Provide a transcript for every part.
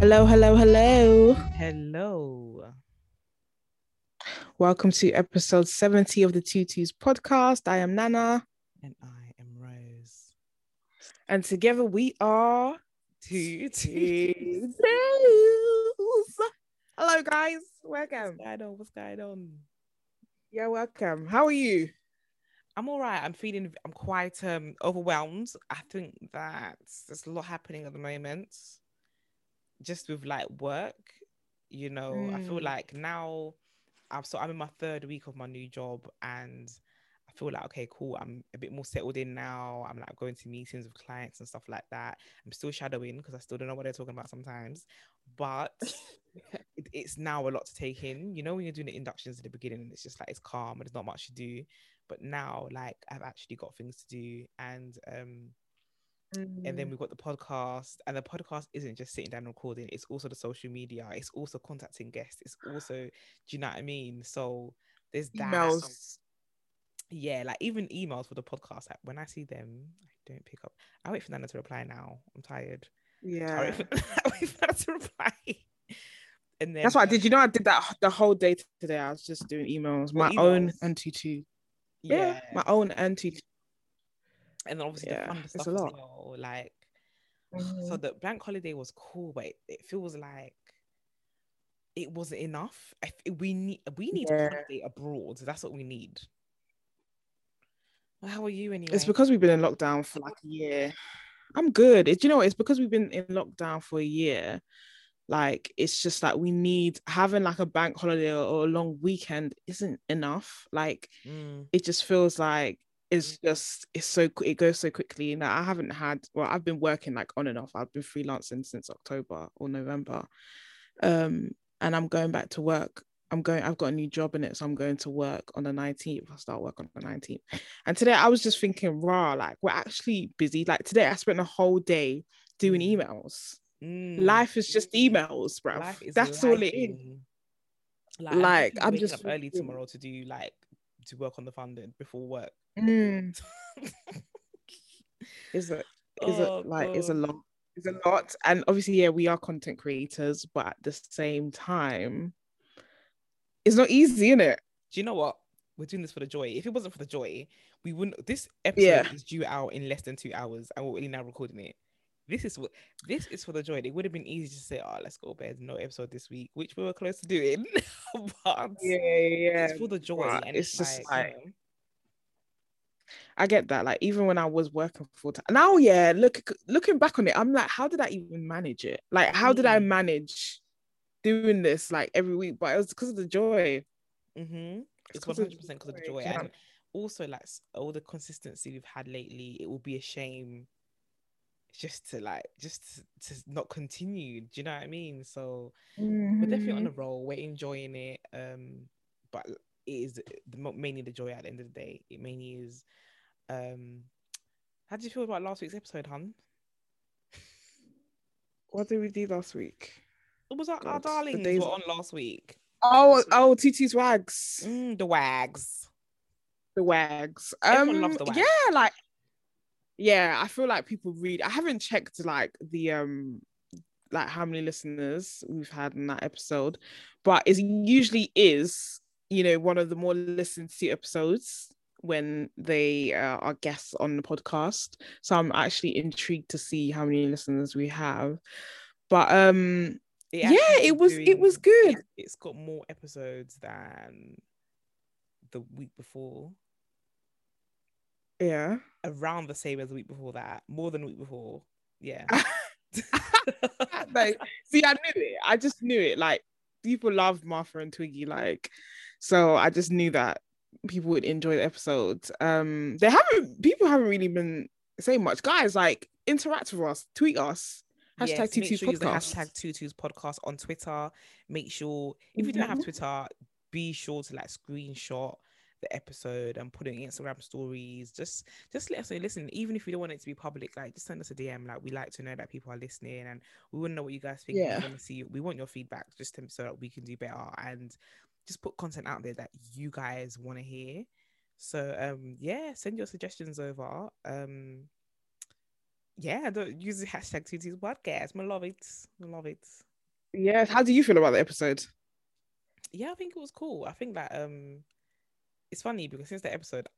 Hello, hello, hello. Hello. Welcome to episode 70 of the Tutus podcast. I am Nana. And I am Rose. And together we are Tutus. Hello, guys. Welcome. What's going on? What's going on? Yeah, welcome. How are you? I'm all right. I'm quite overwhelmed. I think that there's a lot happening at the moment. Just with like work, you know, I feel like now I'm in my third week of my new job, and I feel like, okay, cool, I'm a bit more settled in now. I'm like going to meetings with clients and stuff like that. I'm still shadowing because I still don't know what they're talking about sometimes, but it's now a lot to take in. You know, when you're doing the inductions at the beginning, it's just like it's calm and there's not much to do, but now like I've actually got things to do, and then we've got the podcast, and the podcast isn't just sitting down recording, it's also the social media, it's also contacting guests, it's also, do you know what I mean? So there's that. Emails. Yeah, like even emails for the podcast, like when I see them, I don't pick up. I wait for Nana to reply now. I'm tired. Yeah. I wait for Nana to reply. And then that's why, did you know I did that the whole day today? I was just doing emails, own and Tutu. Yeah, my own and Tutu. And then obviously the fun stuff as well, like so the bank holiday was cool, but it feels like it wasn't enough. We need a holiday abroad. That's what we need. Well, how are you anyway? It's because we've been in lockdown for like a year. I'm good. It's because we've been in lockdown for a year. Like, it's just like we need, having like a bank holiday or a long weekend isn't enough. Like it just feels like it goes so quickly. Now I've been working like on and off. I've been freelancing since October or November, and I'm going back to work. I've got a new job in it, so I'm going to work on the 19th. I start work on the 19th, and today I was just thinking, like we're actually busy. Like today I spent a whole day doing emails. Life is just emails, bro. That's all it is. Like I'm just up early tomorrow to do to work on the funding before work. It's a lot, and obviously we are content creators, but at the same time it's not easy, innit? Do you know what, we're doing this for the joy. If it wasn't for the joy, we wouldn't. This episode is due out in less than 2 hours and we're already now recording it. This is for the joy. It would have been easy to say, let's go to bed, no episode this week, which we were close to doing. But it's for the joy, and it's just like you know, I get that. Like even when I was working full time now, looking back on it, I'm like, how did I even manage it? Like how did I manage doing this like every week? But it was because of the joy. It's 100% because of the joy. Yeah. And also like all the consistency we've had lately, it would be a shame just to not continue. Do you know what I mean? So we're definitely on the roll. We're enjoying it. But it is mainly the joy at the end of the day. It mainly is. How did you feel about last week's episode, hun? What did we do last week? It was our darlings were on last week. Oh, Tutu's wags. The wags. Everyone loves the wags. I feel like people read. I haven't checked like the like how many listeners we've had in that episode, but it usually is, you know, one of the more listened to episodes when they are guests on the podcast. So I'm actually intrigued to see how many listeners we have. But it was good. It's got more episodes than the week before. Yeah. Around the same as the week before that. More than the week before. Yeah. Like, see, I knew it. I just knew it. Like people love Martha and Twiggy, like, so I just knew that people would enjoy the episodes. People haven't really been saying much. Guys, like, interact with us, tweet us, # Tutu's podcast. # Tutu's podcast on Twitter. Make sure, if you don't have Twitter, be sure to like screenshot the episode and put it in Instagram stories. Just let us know. Listen, even if you don't want it to be public, like just send us a DM. Like we like to know that people are listening, and we want to know what you guys think. We want to see. We want your feedback just so that we can do better and just put content out there that you guys want to hear. So send your suggestions over. Don't use the # Tutu's podcast. I love it. Yes. How do you feel about the episode? Yeah, I think it was cool. I think that it's funny because since the episode,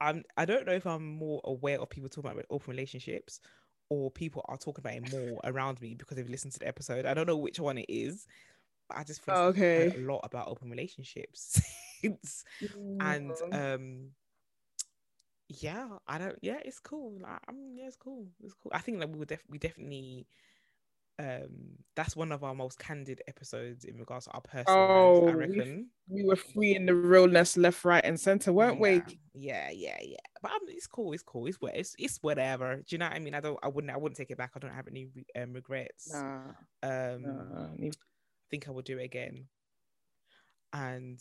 I don't know if I'm more aware of people talking about open relationships or people are talking about it more around me because they've listened to the episode. I don't know which one it is, but I just feel a lot about open relationships. And it's cool. It's cool. It's cool. I think that we definitely that's one of our most candid episodes in regards to our personal lives, I reckon. We were free in the realness, left, right, and centre, weren't we? Yeah. But it's cool. It's whatever. Do you know what I mean? I wouldn't take it back. I don't have any regrets. Nah. I think I would do it again. And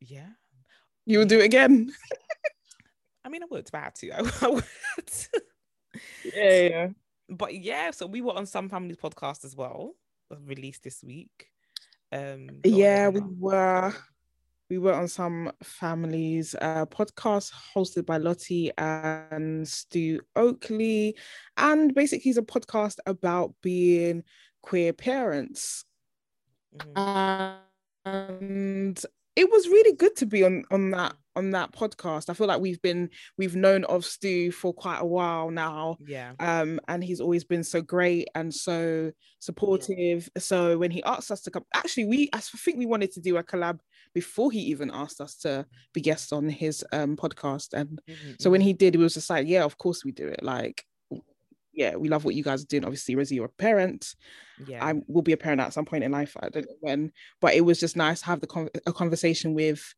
yeah, you would do it again. I mean, I would. If I had to, I would. Yeah. But yeah, so we were on Some Families podcast as well, released this week. We were on Some Families podcast hosted by Lottie and Stu Oakley, and basically it's a podcast about being queer parents. And it was really good to be on that podcast. I feel like we've known of Stu for quite a while now. Yeah. And he's always been so great and so supportive. Yeah. So when he asked us to come, actually I think we wanted to do a collab before he even asked us to be guests on his podcast. And so when he did, it was just like, yeah, of course we do it. Like, yeah, we love what you guys are doing. Obviously, Rosie, you're a parent. Yeah, I will be a parent at some point in life. I don't know when, but it was just nice to have a conversation with,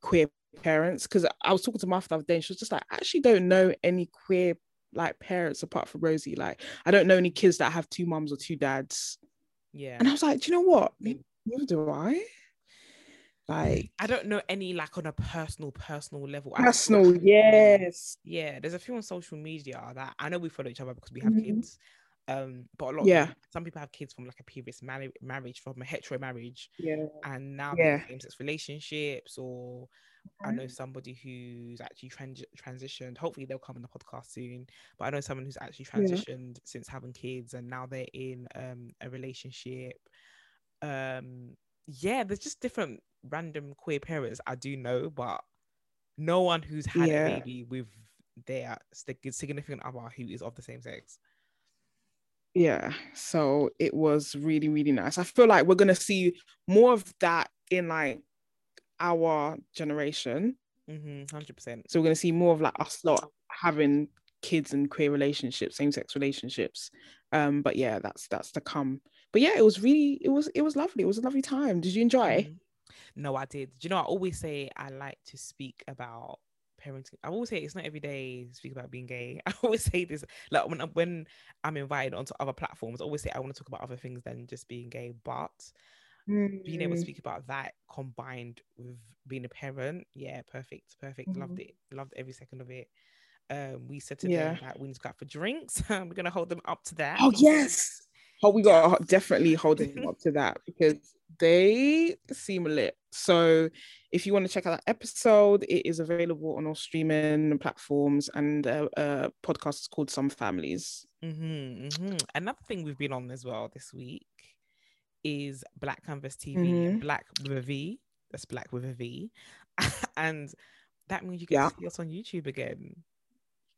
queer parents. Because I was talking to Martha the other day, and she was just like, I actually don't know any queer parents apart from Rosie. Like, I don't know any kids that have two mums or two dads. Yeah, and I was like, do you know what? Neither do I. Like, I don't know any on a personal level. Yes. Yeah, there's a few on social media that I know we follow each other because we have kids. But a lot of people, some people have kids from a previous marriage, from a hetero marriage. Yeah. And now they're in same-sex relationships, or I know somebody who's actually transitioned. Hopefully they'll come on the podcast soon. But I know someone who's actually transitioned since having kids, and now they're in a relationship. Yeah, there's just different random queer parents I do know, but no one who's had a baby with their significant other who is of the same sex. Yeah, so it was really, really nice. I feel like we're gonna see more of that in our generation. 100%. So we're gonna see more of us lot having kids and queer relationships, same-sex relationships. But yeah, that's to come. But yeah, it was lovely. It was a lovely time. Did you enjoy? No, I did. Do you know, I always say I like to speak about parenting. I always say it's not every day to speak about being gay. I always say this, when I'm invited onto other platforms, I always say I want to talk about other things than just being gay, but being able to speak about that combined with being a parent, yeah, perfect. Loved it. Loved every second of it. We said to them that we need to go out for drinks. We're going to hold them up to that. Oh, yes. Oh, we got definitely holding them up to that because they seem lit. So if you want to check out that episode, it is available on all streaming platforms, and podcast is called Some Families. Another thing we've been on as well this week is Black Canvas TV, Black with a V. That's Black with a V. And that means you can see us on YouTube again.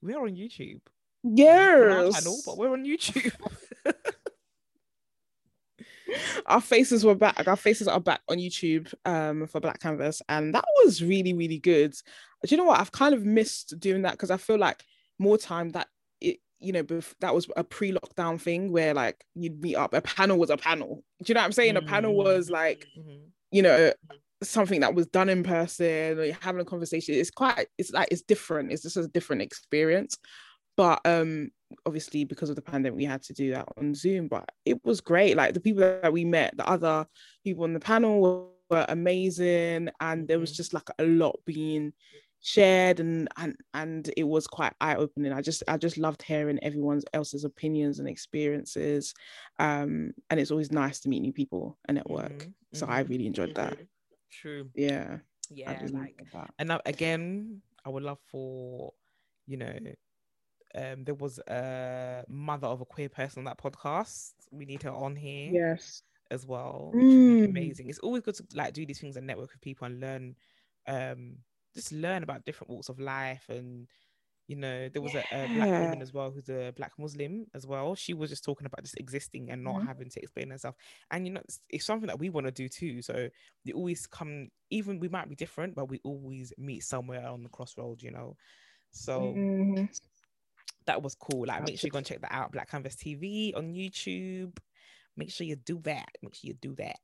We're on YouTube. Yes. We're on our channel, but we're on YouTube. Our faces are back on YouTube for Black Canvas, and that was really, really good. Do you know what? I've kind of missed doing that because I feel like more time that it, that was a pre-lockdown thing where you'd meet up. A panel was a panel. Do you know what I'm saying? A panel was something that was done in person, or you're having a conversation. It's different. It's just a different experience. But obviously because of the pandemic, we had to do that on Zoom, but it was great. The people that we met, the other people on the panel were amazing, and there was just a lot being shared, and it was quite eye-opening. I just loved hearing everyone else's opinions and experiences. And it's always nice to meet new people and network. So I really enjoyed that. True. Yeah. I really enjoyed that. And now, again, I would love for, there was a mother of a queer person on that podcast. We need her on here as well, which would be amazing. It's always good to like do these things and network with people and learn, just learn about different walks of life. And you know, there was a Black woman as well who's a Black Muslim as well. She was just talking about just existing and not having to explain herself. And you know, it's something that we want to do too. So we always come, even we might be different, but we always meet somewhere on the crossroads, you know. So that was cool. Like, make sure you go and check that out. Black Canvas TV on YouTube. Make sure you do that. Make sure you do that.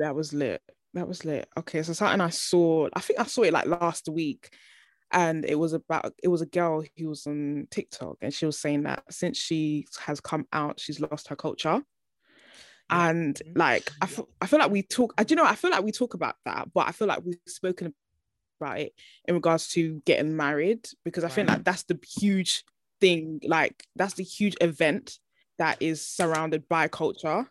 That was lit. That was lit. Okay, so something I saw, I think I saw it like last week. And it was about, it was a girl who was on TikTok and she was saying that since she has come out, she's lost her culture. And like, I feel like we talk, do you know, I feel like we talk about that, but I feel like we've spoken about it in regards to getting married, because I think like that's the huge thing. Like that's the huge event that is surrounded by culture,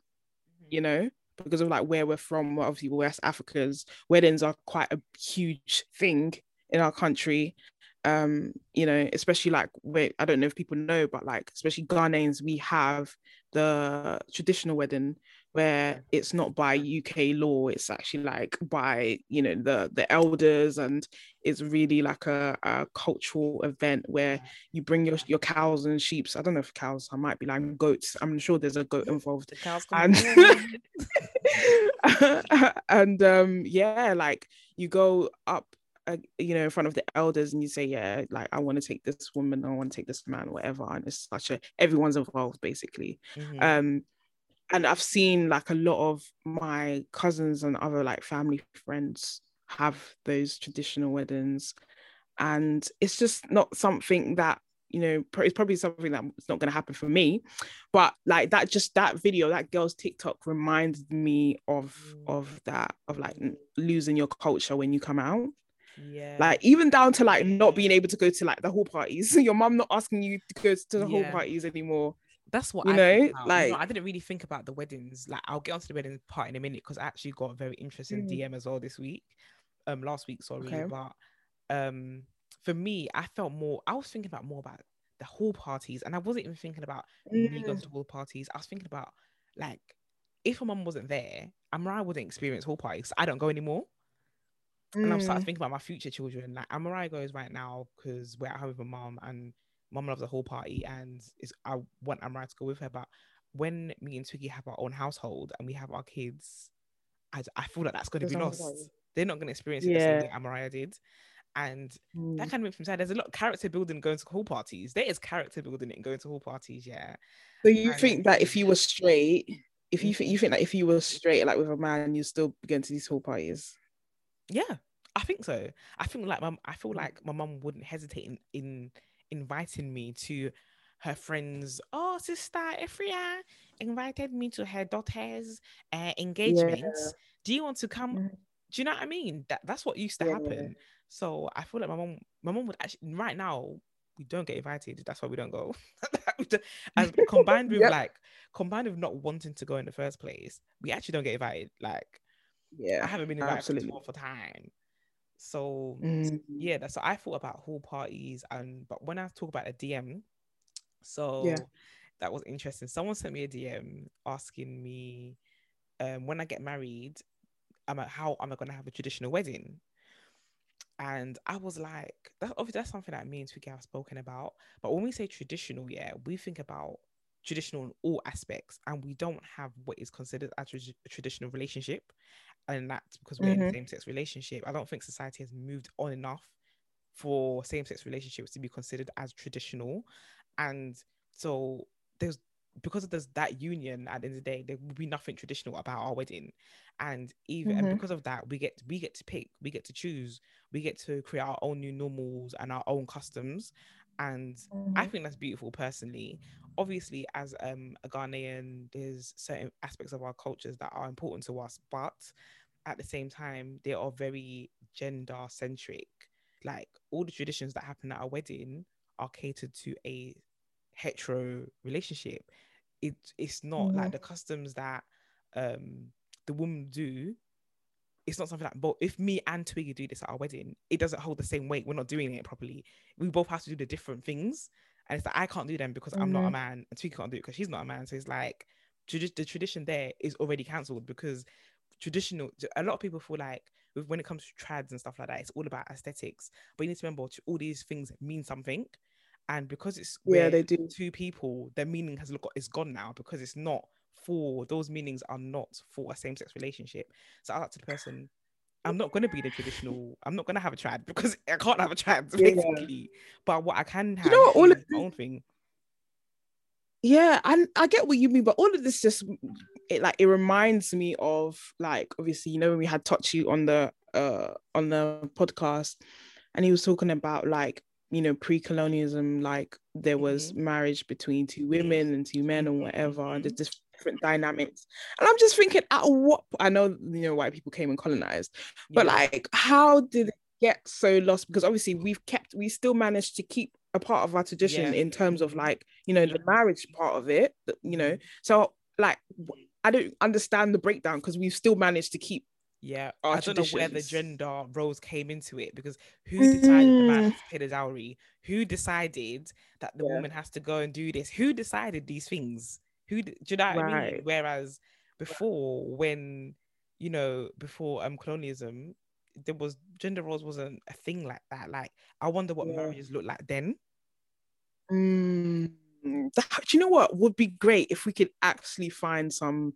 you know, because of like where we're from. Obviously West Africans, weddings are quite a huge thing in our country, you know, especially like where, I don't know if people know, but like especially Ghanaians, we have the traditional wedding where it's not by UK law, it's actually like by, you know, the elders, and it's really like a cultural event where you bring your cows and sheeps. I don't know if cows, I might be like goats, I'm sure there's a goat involved. The cows come and, and yeah, like you go up, you know, in front of the elders, and you say, yeah, like I want to take this woman, I want to take this man, whatever. And it's such a, everyone's involved basically. And I've seen like a lot of my cousins and other like family friends have those traditional weddings, and it's just not something that, you know, it's probably something that's not going to happen for me. But like that, just that video, that girl's TikTok reminded me of that, of like losing your culture when you come out. Yeah, like even down to like not being able to go to like the hall parties, your mum not asking you to go to the hall parties anymore. That's what you know. Like, you know, I didn't really think about the weddings. Like, I'll get onto the wedding part in a minute because I actually got a very interesting DM as well this week, last week, sorry. But for me, I felt more, I was thinking about more about the hall parties, and I wasn't even thinking about me going to hall parties. I was thinking about like if my mum wasn't there, Amariah wouldn't experience hall parties. So I don't go anymore. And I'm starting to think about my future children. Like Amariah goes right now because we're at home with my mom, and mom loves the whole party, and I want Amariah to go with her. But when me and Twiggy have our own household and we have our kids, I feel like that's going to be lost. They're not going to experience it the same way Amariah did. And that kind of makes me sad. There's a lot of character building going to hall parties. There is character building in going to hall parties, So you think that if you were straight, if you think that if you were straight, like with a man, you'd still be going to these hall parties? Yeah, I think so. I think like I feel like my mum wouldn't hesitate in inviting me to her friends. Oh, sister Efria invited me to her daughter's engagement. Do you want to come? Do you know what I mean? That's what used to happen. So I feel like my mum would actually. Right now, we don't get invited. That's why we don't go. As combined with like combined with not wanting to go in the first place, we actually don't get invited. Like. I haven't been invited for time, so yeah, that's what I thought about hall parties. And but when I talk about a DM, so that was interesting. Someone sent me a DM asking me when I get married, how am I going to have a traditional wedding? And I was like, that's obviously that's something that me and Twiggy have spoken about, but when we say traditional, we think about traditional in all aspects, and we don't have what is considered a traditional relationship, and that's because we're in a same-sex relationship. I don't think society has moved on enough for same-sex relationships to be considered as traditional, and so there's because of this, that union at the end of the day, there will be nothing traditional about our wedding, and even and because of that, we get to pick, we get to choose, we get to create our own new normals and our own customs. And I think that's beautiful personally. Obviously, as a Ghanaian, there's certain aspects of our cultures that are important to us, but at the same time, they are very gender centric. Like all the traditions that happen at a wedding are catered to a hetero relationship. It's not like the customs that the woman do. It's not something that, but if me and Twiggy do this at our wedding, it doesn't hold the same weight. We're not doing it properly. We both have to do the different things. And it's like, I can't do them because I'm not a man, and Twiggy can't do it because she's not a man. So it's like, the tradition there is already cancelled, because traditional, a lot of people feel like when it comes to trads and stuff like that, it's all about aesthetics, but you need to remember all these things mean something, and because it's they do two people, their meaning is gone now, because it's not for, those meanings are not for a same-sex relationship. So I like to the person, I'm not going to be the traditional, I'm not going to have a trad, because I can't have a trad basically, but what I can have, all of my own thing. Yeah, and I get what you mean, but all of this just, it reminds me of, obviously, when we had Tachi on the podcast, and he was talking about, pre-colonialism, there was marriage between two women and two men and whatever, and the different dynamics. And I'm just thinking, at what, I know, white people came and colonized, but, how did it get so lost? Because obviously we still managed to keep a part of our tradition in terms of the marriage part of it, so I don't understand the breakdown, because we've still managed to keep our traditions. I don't know where the gender roles came into it, because who decided the man has to pay the dowry, who decided that the woman has to go and do this, who decided these things, do you know what I mean? Whereas before, when before colonialism, there was, gender roles wasn't a thing like that. I wonder what marriages looked like then. Do you know what would be great, if we could actually find some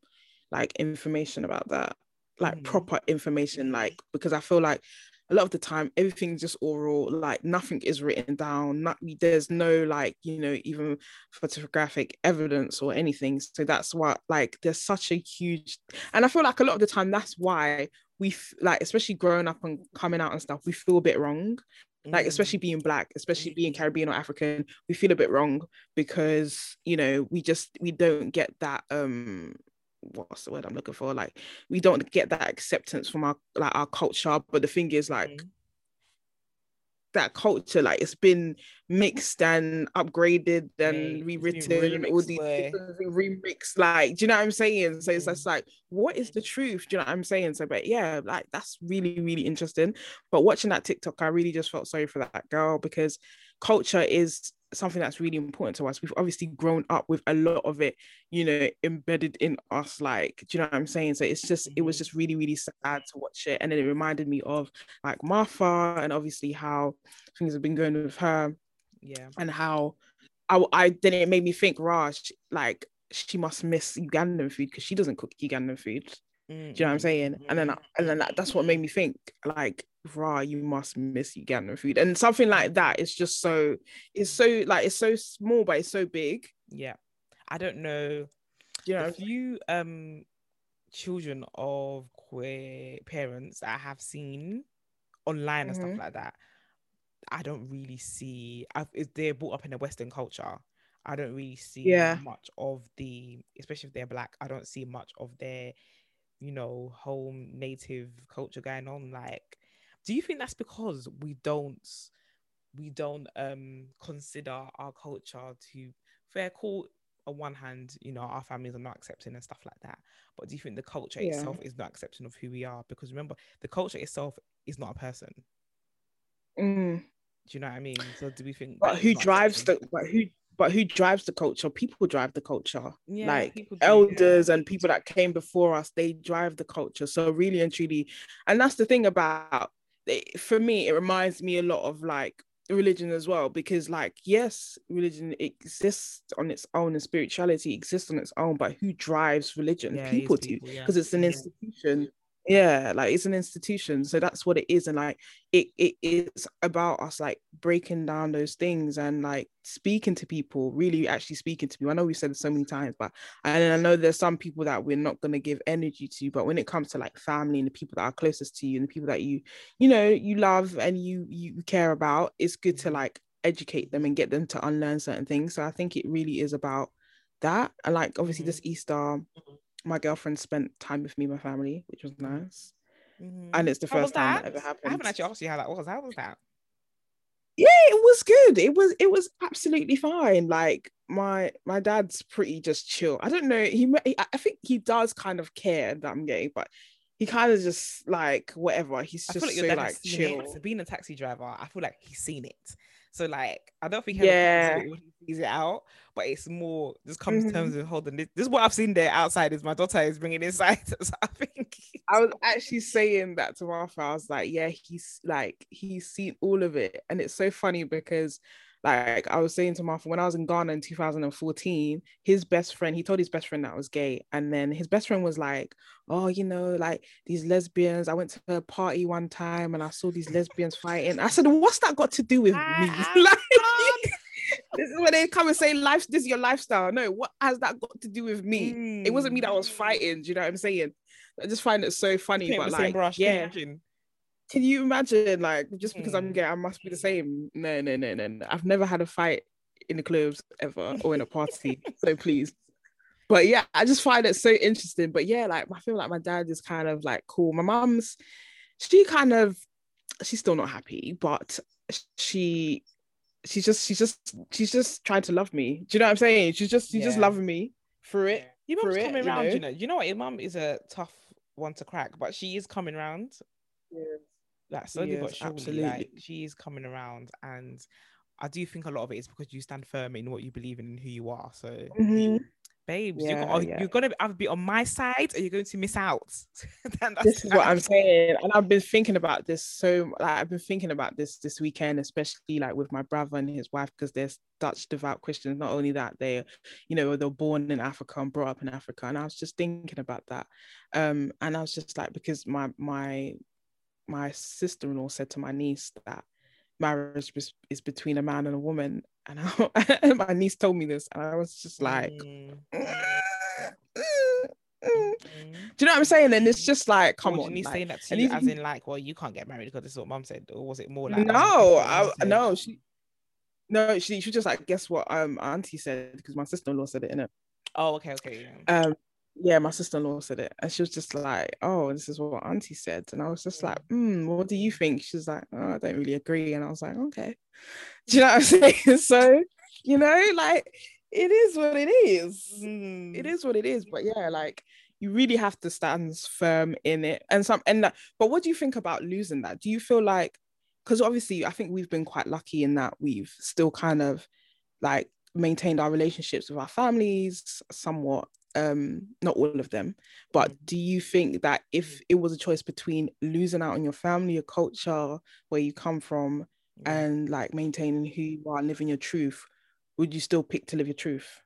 information about that, proper information, because I feel a lot of the time everything's just oral, nothing is written down, there's no even photographic evidence or anything. So that's why there's such a huge, and I feel a lot of the time that's why we especially growing up and coming out and stuff, we feel a bit wrong, especially being black, especially being Caribbean or African, we feel a bit wrong, because we don't get that what's the word I'm looking for, we don't get that acceptance from our culture. But the thing is that culture, it's been mixed and upgraded and rewritten, all these remixed, do you know what I'm saying? So it's just what is the truth? Do you know what I'm saying? So, but yeah, that's really, really interesting. But watching that TikTok, I really just felt sorry for that girl, because culture is something that's really important to us. We've obviously grown up with a lot of it, embedded in us, do you know what I'm saying? So it's just, it was just really, really sad to watch it. And then it reminded me of Martha, and obviously how things have been going with her, and how I then it made me think, Raj, she must miss Ugandan food, because she doesn't cook Ugandan food. Do you know what I'm saying? And then that's what made me think, you must miss Ugandan food, and something like that. It's just so, it's so small, but it's so big. Yeah, I don't know. You know, children of queer parents that I have seen online and stuff like that, I don't really see. If they're brought up in a Western culture, I don't really see much of the, especially if they're black, I don't see much of their home native culture going on. Do you think that's because we don't consider our culture to, fair call, on one hand, our families are not accepting and stuff like that, but do you think the culture itself is not accepting of who we are? Because remember, the culture itself is not a person. Do you know what I mean? So do we think, but who drives accepting? But who drives the culture? People drive the culture. Yeah, elders and people that came before us, they drive the culture. So really and truly, and that's the thing about it, for me, it reminds me a lot of religion as well, because yes, religion exists on its own and spirituality exists on its own, but who drives religion? People do, because it's an institution. Yeah, it's an institution, so that's what it is. And it's about us breaking down those things and speaking to people, really actually speaking to people. I know we've said it so many times, but and I know there's some people that we're not going to give energy to, but when it comes to family and the people that are closest to you and the people that you love and you care about, it's good to educate them and get them to unlearn certain things. So I think it really is about that. And obviously this Easter, my girlfriend spent time with me and my family, which was nice. And it's the first time that ever happened. I haven't actually asked you how that was. How was that? Yeah, it was good. It was absolutely fine. My dad's pretty just chill. I don't know. I think he does kind of care that I'm gay, but he kind of just whatever. He's just so chill. Being a taxi driver, I feel like he's seen it. So like, I don't think he sees it out, but it's more just comes to terms with holding this. This is what I've seen there outside is my daughter is bringing inside. So I think I was actually saying that to Martha. I was like, yeah, he's seen all of it, and it's so funny because. Like I was saying to Martha, when I was in Ghana in 2014, his best friend, he told his best friend that I was gay. And then his best friend was like, oh, you know, like these lesbians, I went to a party one time and I saw these lesbians fighting. I said, what's that got to do with me? Like, this is when they come and say, this is your lifestyle. No, what has that got to do with me? It wasn't me that was fighting. Do you know what I'm saying? I just find it so funny. But like, yeah. Can you imagine, like, just because I'm gay, I must be the same? No. I've never had a fight in the clubs ever or in a party, so please. But yeah, I just find it so interesting. But yeah, like, I feel like my dad is kind of like cool. My mom's, she's still not happy, but she's just trying to love me. Do you know what I'm saying? She's just loving me through it. Your mom's coming around, you know what? Your mom is a tough one to crack, but she is coming around. Yeah. Like slowly but surely, absolutely. Like, she is coming around, and I do think a lot of it is because you stand firm in what you believe in and who you are. So, babes, you're gonna either be on my side or you're going to miss out. This is what I'm saying, and I've been thinking about this so. Like, I've been thinking about this weekend, especially like with my brother and his wife, because they're Dutch devout Christians. Not only that, they're born in Africa and brought up in Africa, and I was just thinking about that, and I was just like, because my sister-in-law said to my niece that marriage is between a man and a woman, and my niece told me this, and I was just like, do you know what I'm saying? And it's just like, come on, like, saying that to you, as in like, well, you can't get married because this is what mum said, or was it more like, she was just like, guess what, auntie said, because my sister-in-law said it, innit? Oh, okay, yeah. Yeah, my sister-in-law said it, and she was just like, oh, this is what auntie said. And I was just like, what do you think? She's like, oh, I don't really agree. And I was like, okay. Do you know what I'm saying? So, you know, like, it is what it is. It is what it is. But yeah, like, you really have to stand firm in it. But what do you think about losing that? Do you feel like, because obviously I think we've been quite lucky in that we've still kind of like maintained our relationships with our families somewhat. Not all of them, but do you think that if it was a choice between losing out on your family, your culture, where you come from, and like maintaining who you are and living your truth, would you still pick to live your truth?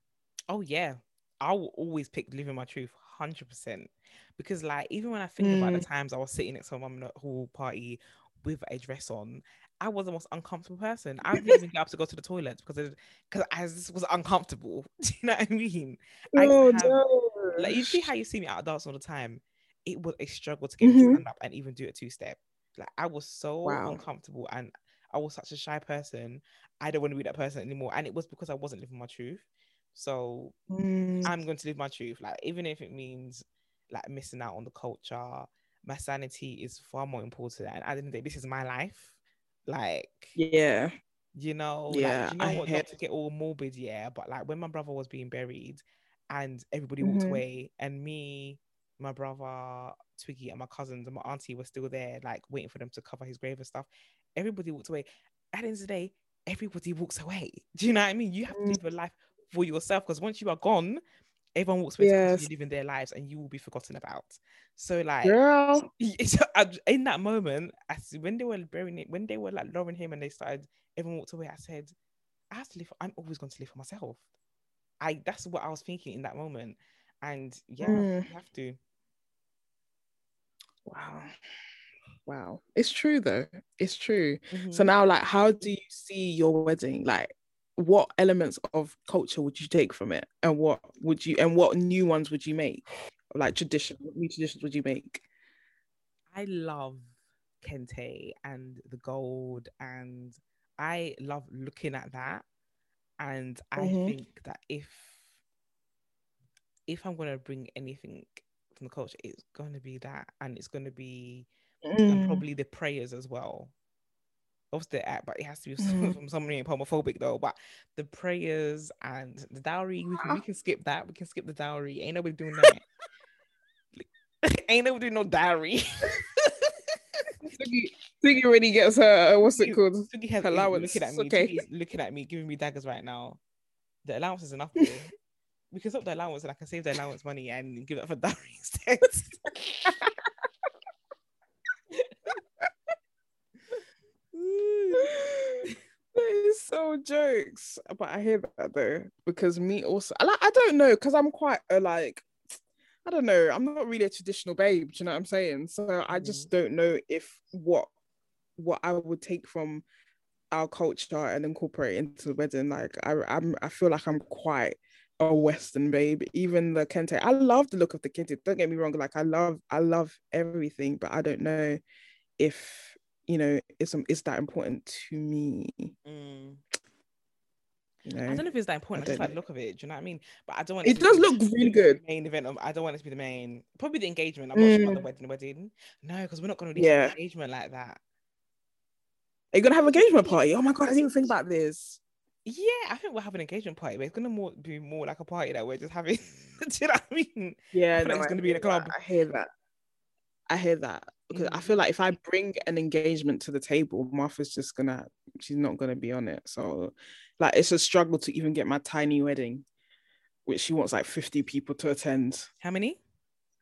Oh yeah, I will always pick living my truth 100%, because like, even when I think about the times I was sitting at some mum hall party with a dress on, I was the most uncomfortable person. I didn't even get up to go to the toilet because I was uncomfortable. Do you know what I mean? Like, you see how you see me out dance all the time. It was a struggle to get me to stand up and even do a two-step. Like, I was so uncomfortable, and I was such a shy person. I don't want to be that person anymore. And it was because I wasn't living my truth. So I'm going to live my truth. Like, even if it means like missing out on the culture, my sanity is far more important. And I didn't think this is my life. Like, yeah, you know, yeah, like, you know, I not to get all morbid, yeah, but like when my brother was being buried and everybody walked away, and me, my brother Twiggy, and my cousins and my auntie were still there, like waiting for them to cover his grave and stuff. Everybody walked away. At the end of the day, everybody walks away. Do you know what I mean? You have to live your life for yourself, because once you are gone, everyone walks away to live in their lives, and you will be forgotten about. So, like, girl, in that moment, when they were like lowering him, and they started, everyone walked away. I said, I have to live. I'm always going to live for myself. That's what I was thinking in that moment, and yeah, you have to. Wow, it's true though. It's true. So now, like, how do you see your wedding? Like, what elements of culture would you take from it, and what new ones would you make, like new traditions would you make? I love kente and the gold, and I love looking at that, and I think that if I'm going to bring anything from the culture, it's going to be that, and it's going to be probably the prayers as well. Obviously, but it has to be from somebody homophobic though. But the prayers and the dowry, we can skip that. We can skip the dowry. Ain't nobody doing that. Ain't nobody doing no dowry. Twiggy already gets her, what's it called? Twiggy has allowance. Looking at me, okay. Twiggy's looking at me, giving me daggers right now. The allowance is enough. We can stop the allowance and I can save the allowance money and give it for dowry instead. That is so jokes. But I hear that though, because me also, I don't know, because I'm quite I don't know, I'm not really a traditional babe, do you know what I'm saying? So I just don't know if what I would take from our culture and incorporate into the wedding. Like I feel like I'm quite a Western babe. Even the kente, I love the look of the kente, don't get me wrong, like I love everything, but I don't know if, you know, it's that important to me. You know, I don't know if it's that important. I just like the look of it, do you know what I mean? But I don't want it does look really good. Main event of, I don't want it to be the main, probably the engagement. I'm not sure about the wedding. No, because we're not going to do an engagement like that. Are you going to have an engagement party? Oh my God, I didn't even think about this. Yeah, I think we'll have an engagement party, but it's going to be more like a party that we're just having. Do you know what I mean? Yeah, I feel like it's going to be in a club. That. I hear that. Because I feel like if I bring an engagement to the table, Martha's just she's not going to be on it. So like, it's a struggle to even get my tiny wedding, which she wants like 50 people to attend. How many?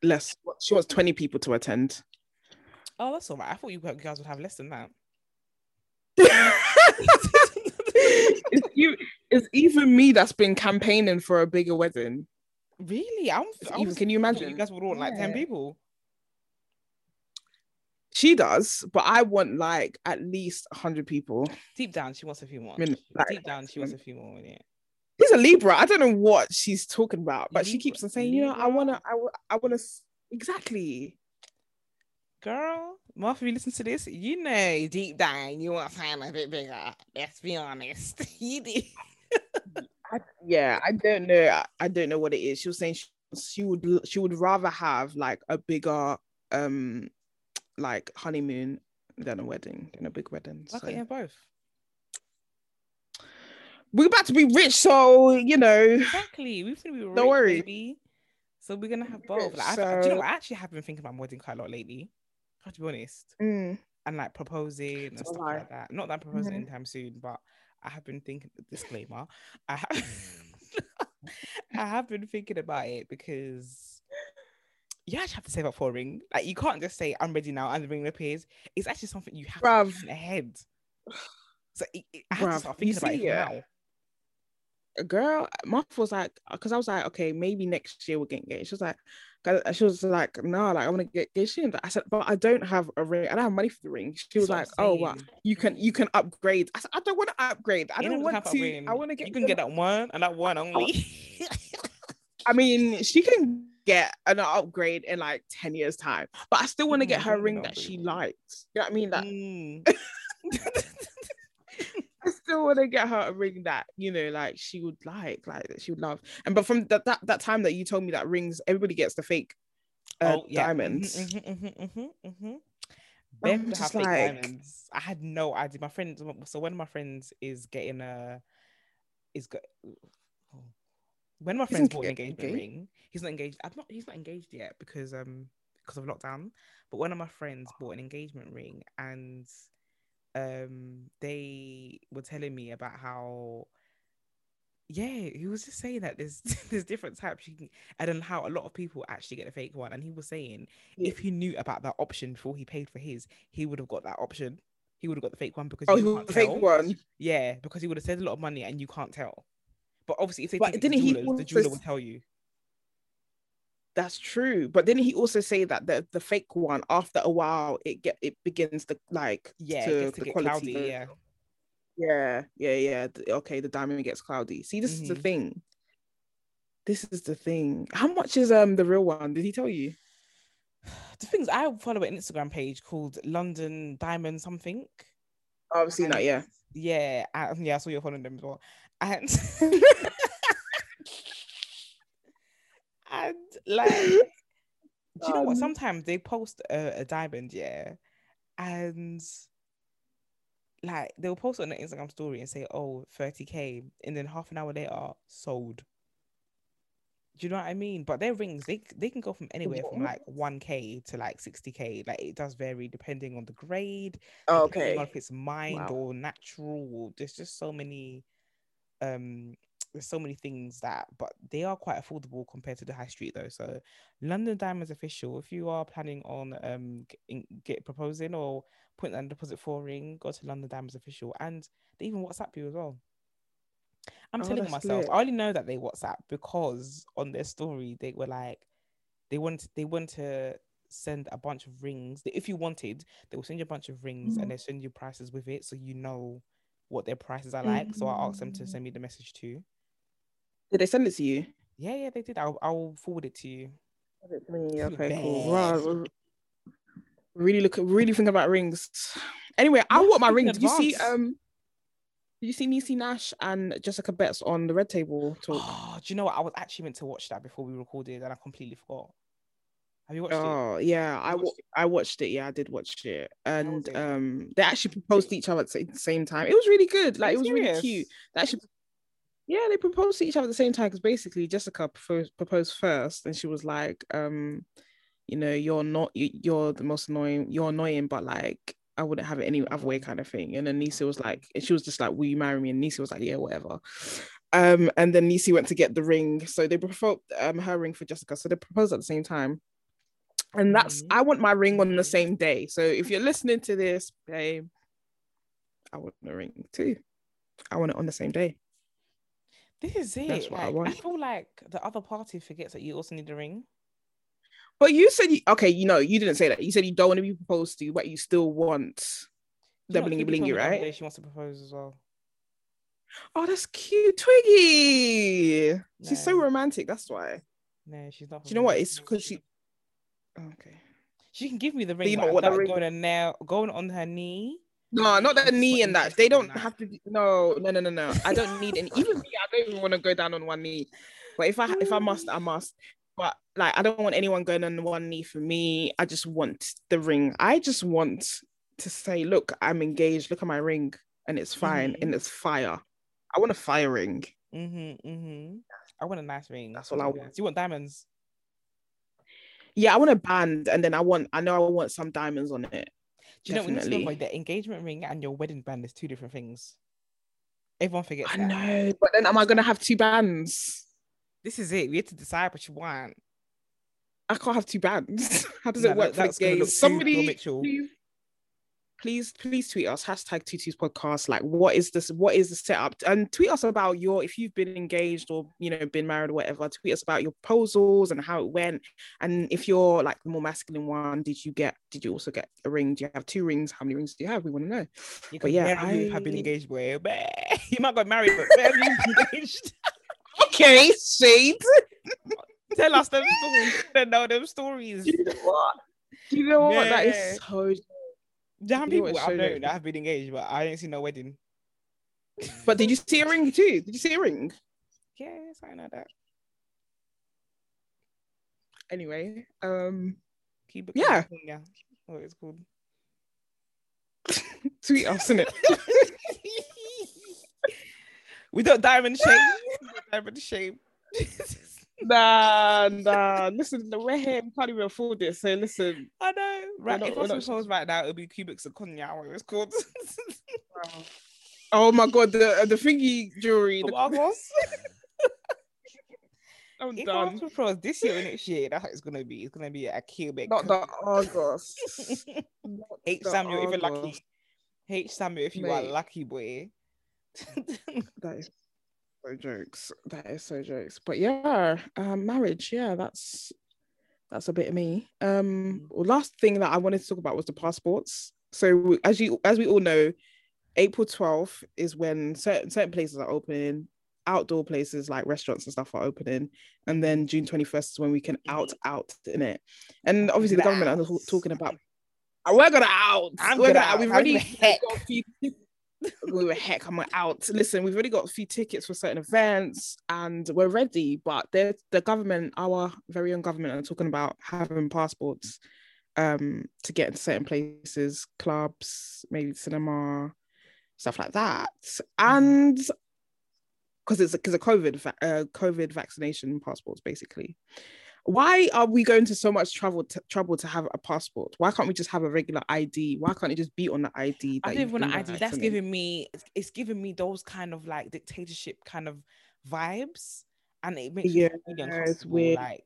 Less. She wants 20 people to attend. Oh, that's all right. I thought you guys would have less than that. It's even me that's been campaigning for a bigger wedding. Really? Can you imagine? You guys would want like 10 people. She does, but I want like at least 100 people. Deep down, she wants a few more. Yeah. She's a Libra. I don't know what she's talking about, but Libra, she keeps on saying, Libra. You know, I wanna. Exactly. Girl, Martha, if you listen to this, you know, deep down, you want to find a bit bigger. Let's be honest. You do. I don't know. I don't know what it is. She was saying she would rather have like a bigger like honeymoon than a wedding, than a big wedding. Why can't you have both? We're about to be rich, so you know. Exactly, we're gonna be rich. Don't worry, baby. So we're gonna have both. Like, do you know, I actually have been thinking about my wedding quite a lot lately. I have to be honest, and like proposing and stuff like that. Not that I'm proposing anytime soon, but I have been thinking. Disclaimer: I have been thinking about it because. You actually have to save up for a ring. Like, you can't just say, I'm ready now, and the ring appears. It's actually something you have to plan ahead. So I have to start thinking about it now. Girl, Martha was like, because I was like, okay, maybe next year we'll get engaged. She was like, no, like, I want to get engaged. I said, but I don't have a ring. I don't have money for the ring. She was like, oh, well, you can upgrade. I said, I don't want to upgrade. I don't want to. I want to get. You can get that one and that one only. I mean, she can get an upgrade in like 10 years time, but I still want to get her ring that she likes, you know what I mean? I still want to get her a ring that, you know, like she would like that she would love. And but from that time that you told me that rings, everybody gets the fake diamonds. Beth have fake diamonds. I had no idea. My friend, so one of my friends is getting when my friends bought an engagement ring, he's not engaged. He's not engaged yet because of lockdown. But one of my friends bought an engagement ring, and they were telling me about how, he was just saying that there's different types you can, and then how a lot of people actually get a fake one. And he was saying if he knew about that option before he paid for his, he would have got that option. He would have got the fake one because because he would have saved a lot of money and you can't tell. But obviously, if they take the jeweler will tell you. That's true. But didn't he also say that the fake one, after a while, it begins to get cloudy. Yeah. Okay, the diamond gets cloudy. See, this is the thing. This is the thing. How much is the real one? Did he tell you? The things I follow an Instagram page called London Diamonds something. Oh, I've seen that. I saw you following them as well. And and like, do you know what? Sometimes they post a diamond, and like they'll post it on the Instagram story and say, "Oh, 30K," and then half an hour later, sold. Do you know what I mean? But their rings, they can go from anywhere from like 1K to like 60K. Like it does vary depending on the grade. Oh, okay. Depending on if it's mined or natural. There's just so many, there's so many things that, but they are quite affordable compared to the high street though. So London Diamonds Official, if you are planning on proposing or putting a deposit for a ring, go to London Diamonds Official, and they even WhatsApp you as well. I'm telling myself, I only know that they WhatsApp because on their story they were like, they wanted to send a bunch of rings. If you wanted, they will send you a bunch of rings and they send you prices with it, so you know what their prices are like. So I asked them to send me the message too. Did they send it to you? Yeah, they did. I'll forward it to you. Okay, cool. Wow. Really think about rings. Anyway, I want my rings. Did you see Niecy Nash and Jessica Betts on the Red Table Talk? Oh, do you know what? I was actually meant to watch that before we recorded and I completely forgot. Have you watched it? Oh, yeah. I watched it. Yeah, I did watch it. And they actually proposed to each other at the same time. It was really good. Like, it was really cute. They actually, they proposed to each other at the same time because basically Jessica proposed first and she was like, you know, you're the most annoying, you're annoying, but like, I wouldn't have it any other way kind of thing. And then Niecy was like, she was just like, will you marry me? And Niecy was like, yeah, whatever. And then Niecy went to get the ring. So they proposed her ring for Jessica. So they proposed at the same time. And that's, I want my ring on the same day. So if you're listening to this, babe, I want the ring too. I want it on the same day. This is it. That's what I want. I feel like the other party forgets that you also need a ring. But you said, you didn't say that. You said you don't want to be proposed to, but you still want the blingy, right? She wants to propose as well. Oh, that's cute. Twiggy. No. She's so romantic. That's why. No, she's not. Do you know what? It's because she... Okay. She can give me the ring. You know what? Going on her knee. No, not that knee and that. They don't have to... No. I don't need any... Even me, I don't even want to go down on one knee. But if I must, I must. But like, I don't want anyone going on one knee for me. I just want the ring. I just want to say, look, I'm engaged. Look at my ring, and it's fine, and it's fire. I want a fire ring. I want a nice ring. That's all I want. You want diamonds? Yeah, I want a band, and then I want some diamonds on it. Do you know what? Like, the engagement ring and your wedding band is two different things. Everyone forgets. I know, but then am I gonna have two bands? This is it. We have to decide what you want. I can't have two bands. How does it work? That's gonna look somebody. Please tweet us hashtag Tutus podcast. Like, what is this? What is the setup? And tweet us about if you've been engaged or been married or whatever. Tweet us about your proposals and how it went. And if you're like the more masculine one, did you also get a ring? Do you have two rings? How many rings do you have? We want to know. You have been engaged. Well, you might got married, but barely engaged. Okay, shades. Tell us them stories. They know them stories. Do you know what? That is so. Damn, people I've known that have been engaged, but I didn't see no wedding. But did you see a ring too? Did you see a ring? Yeah, something like that. Anyway, keep it. Yeah. Oh, it's called. Tweet us, isn't it? We don't diamond shame. Nah. Listen, we're here. We can't even afford it. So listen. I know. Right. If I was right now, it'll be cubics of cognac. What it's called. Wow. Oh my god, the thingy jewelry. I'm if done. If I propose this year or next year, that's how it's gonna be. It's gonna be a cubic. Not the Argos. H Samuel, if you're lucky. H Samuel, if you are lucky, boy. That is so jokes. But yeah, marriage. Yeah, that's a bit of me. Last thing that I wanted to talk about was the passports. So as we all know, April 12th is when certain places are opening. Outdoor places like restaurants and stuff are opening, and then June 21st is when we can out in it. And obviously the government are talking about we're gonna out. We've already got a few. I'm out. Listen, we've already got a few tickets for certain events and we're ready, but the government, our very own government, are talking about having passports to get into certain places, clubs, maybe cinema, stuff like that. And because it's a COVID vaccination passports, basically. Why are we going to so much trouble to have a passport? Why can't we just have a regular ID? Why can't it just be on the ID? I don't even want an ID. That's giving me, it's giving me those kind of like dictatorship kind of vibes, and it makes me really uncomfortable. Like,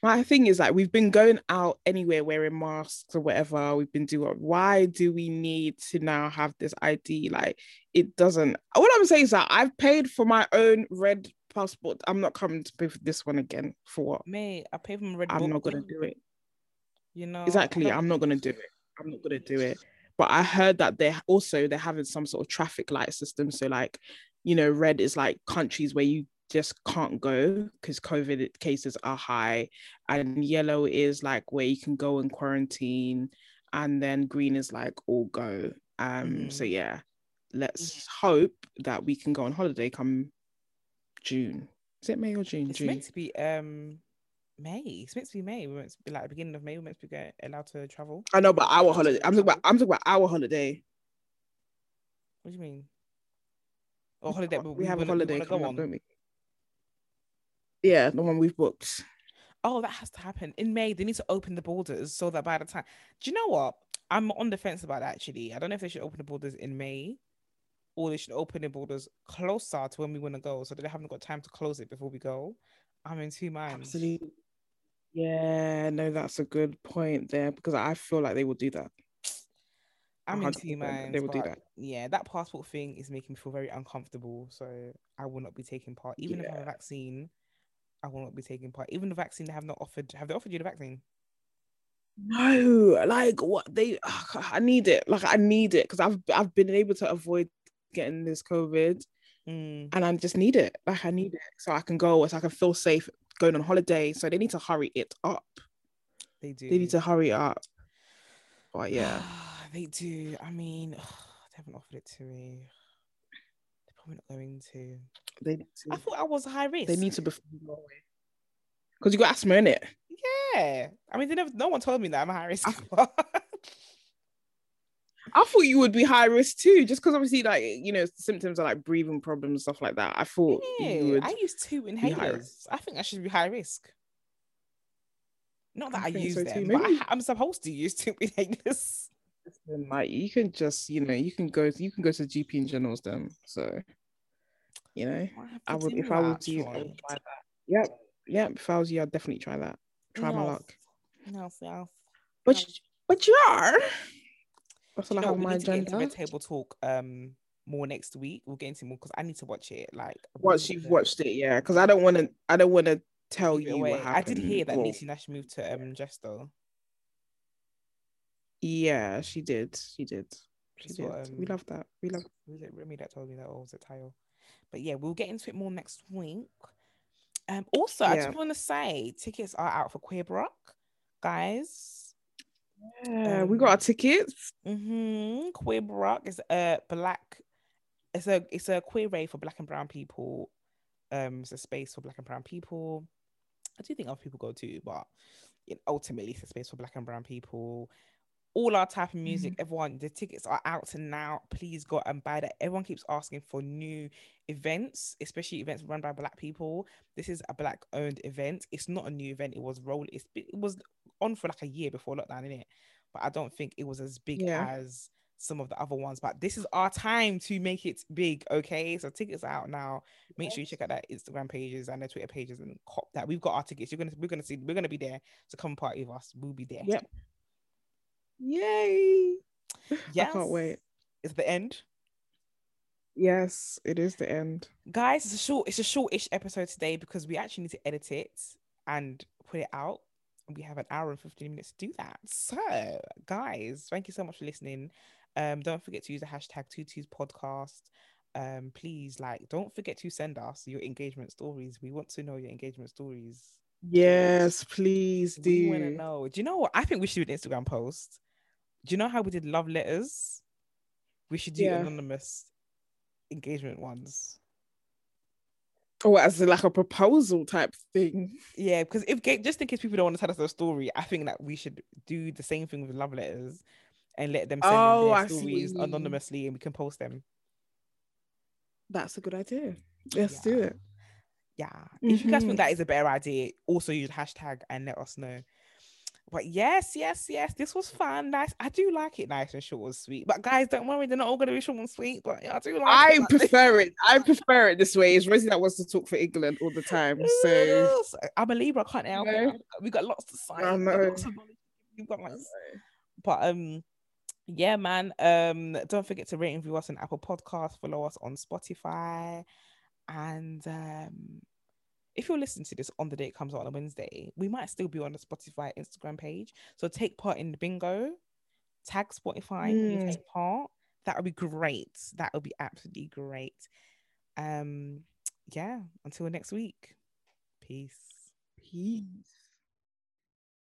my thing is like, we've been going out anywhere wearing masks or whatever we've been doing. Why do we need to now have this ID? Like, it doesn't. What I'm saying is that I've paid for my own red passport. I'm not coming to pay for this one again. For what? Mate, I paid for my red. I'm not gonna do it. You know exactly. I'm not gonna do it. I'm not gonna do it. But I heard that they're having some sort of traffic light system. So like, you know, red is like countries where you just can't go because COVID cases are high, and yellow is like where you can go and quarantine, and then green is like all go. So yeah, let's hope that we can go on holiday come June. Is it May or June? It's June. Meant to be May. It's meant to be May. We're meant to be like the beginning of May. We're meant to be allowed to travel. I know, but our holiday. I'm talking about our holiday. What do you mean? Or holiday? But we have a holiday coming up, don't we? Yeah, the one we've booked. Oh, that has to happen in May. They need to open the borders so that by the time, do you know what? I'm on the fence about that actually. I don't know if they should open the borders in May, or they should open the borders closer to when we want to go, so that they haven't got time to close it before we go. I'm in two minds. Absolutely. Yeah, no, that's a good point there, because I feel like they will do that. I'm in two minds. They will do that. Yeah, that passport thing is making me feel very uncomfortable. So I will not be taking part, even if I have a vaccine. I will not be taking part. Even the vaccine, they have not offered. Have they offered you the vaccine? No, like what they. I need it. Like I need it because I've been able to avoid getting this COVID, and I just need it. Like I need it so I can go, so I can feel safe going on holiday. So they need to hurry it up. They do. They need to hurry up. But yeah, they do. I mean, they haven't offered it to me. They're probably not going to. They need to. I thought I was high risk. They need to, because you got asthma, innit? Yeah. I mean, no one told me that I'm high risk. I thought you would be high risk too, just because obviously, like, you know, symptoms are like breathing problems, stuff like that. I thought you would. I used 2 inhalers. I think I should be high risk. Not that I use them, but I'm supposed to use 2 inhalers. Like, you can just, you know, you can go to GP in generals then. So. You know, I would, if I was you, I would try that. Yep. If I was you, I'd definitely try that. Try my luck. No. But you are. That's all I have on my agenda. Red Table Talk. More next week. We'll get into more because I need to watch it. Like once you've watched it, yeah. Because I don't want to tell you what happened. I did hear that Niecy Nash moved to Jess though. Yeah, she did. She did. We love that. We love. Was it Remy that told me that, or was it Tayo? But yeah, we'll get into it more next week. Also, I just want to say tickets are out for Queer Brock, guys. Yeah, we got our tickets. Queer Brock is it's a queer rave for black and brown people. It's a space for black and brown people. I do think other people go too, but ultimately it's a space for black and brown people. All our type of music, everyone, the tickets are out and now. Please go and buy that. Everyone keeps asking for new events, especially events run by black people. This is a black owned event. It's not a new event. It was on for like a year before lockdown, innit? But I don't think it was as big as some of the other ones. But this is our time to make it big, okay? So tickets are out now. Make sure you check out their Instagram pages and their Twitter pages and cop that. We've got our tickets. We're gonna be there to come party with us. We'll be there. Yep. Yay! Yes. I can't wait. It's the end. Yes, it is the end. Guys, it's a short-ish episode today because we actually need to edit it and put it out. And we have an hour and 15 minutes to do that. So, guys, thank you so much for listening. Don't forget to use the hashtag #TutusPodcast. Please, don't forget to send us your engagement stories. We want to know your engagement stories. Yes, please do. We want to know. Do you know what? I think we should do an Instagram post. Do you know how we did love letters? We should do anonymous engagement ones. Oh, as like a proposal type thing. Yeah, because if just in case people don't want to tell us their story, I think that we should do the same thing with love letters and let them send in their stories anonymously, and we can post them. That's a good idea. Let's do it. Yeah. Mm-hmm. If you guys think that is a better idea, also use hashtag and let us know. But yes, this was fun. Nice. I do like it nice and short and sweet. But guys, don't worry, they're not all going to be short and sweet. But yeah, I do like it. I prefer it this way. It's Rosie that wants to talk for England all the time. So I'm a Libra, I can't help it. We got lots to sign. I know. But yeah, man. Don't forget to rate and review us on Apple Podcasts. Follow us on Spotify. And if you're listening to this on the day it comes out on a Wednesday, we might still be on the Spotify Instagram page. So take part in the bingo. Tag Spotify if you take part. That would be great. That would be absolutely great. Yeah. Until next week. Peace.